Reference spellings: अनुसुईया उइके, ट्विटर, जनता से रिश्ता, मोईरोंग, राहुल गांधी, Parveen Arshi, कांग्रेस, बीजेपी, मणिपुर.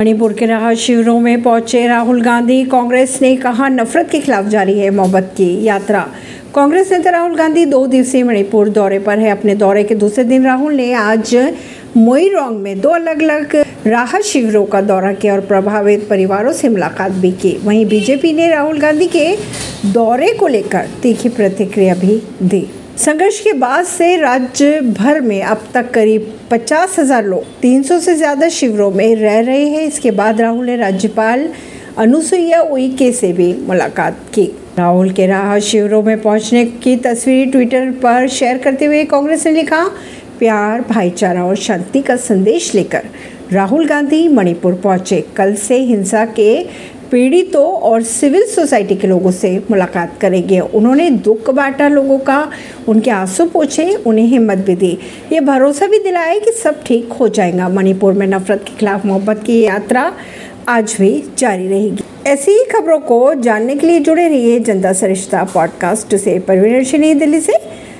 मणिपुर के राहत शिविरों में पहुंचे राहुल गांधी। कांग्रेस ने कहा, नफरत के खिलाफ जारी है मोहब्बत की यात्रा। कांग्रेस नेता राहुल गांधी 2 दिवसीय मणिपुर दौरे पर है। अपने दौरे के दूसरे दिन राहुल ने आज मोईरोंग में 2 अलग अलग राहत शिविरों का दौरा किया और प्रभावित परिवारों से मुलाकात भी की। वहीं बीजेपी ने राहुल गांधी के दौरे को लेकर तीखी प्रतिक्रिया भी दी। संघर्ष के बाद से राज्य भर में अब तक करीब 50,000 लोग 300 से ज़्यादा शिविरों में रह रहे हैं। इसके बाद राहुल ने राज्यपाल अनुसुईया उइके से भी मुलाकात की। राहुल के राहत शिविरों में पहुंचने की तस्वीरें ट्विटर पर शेयर करते हुए कांग्रेस ने लिखा, प्यार, भाईचारा और शांति का संदेश लेकर राहुल गांधी मणिपुर पहुंचे। कल से हिंसा के पीड़ितों और सिविल सोसाइटी के लोगों से मुलाकात करेंगे। उन्होंने दुख बांटा लोगों का, उनके आंसू पोंछे, उन्हें हिम्मत भी दी, ये भरोसा भी दिलाया कि सब ठीक हो जाएगा। मणिपुर में नफरत के खिलाफ मोहब्बत की यात्रा आज भी जारी रहेगी। ऐसी ही खबरों को जानने के लिए जुड़े रहिए जनता से रिश्ता पॉडकास्ट से। परवीन, दिल्ली से।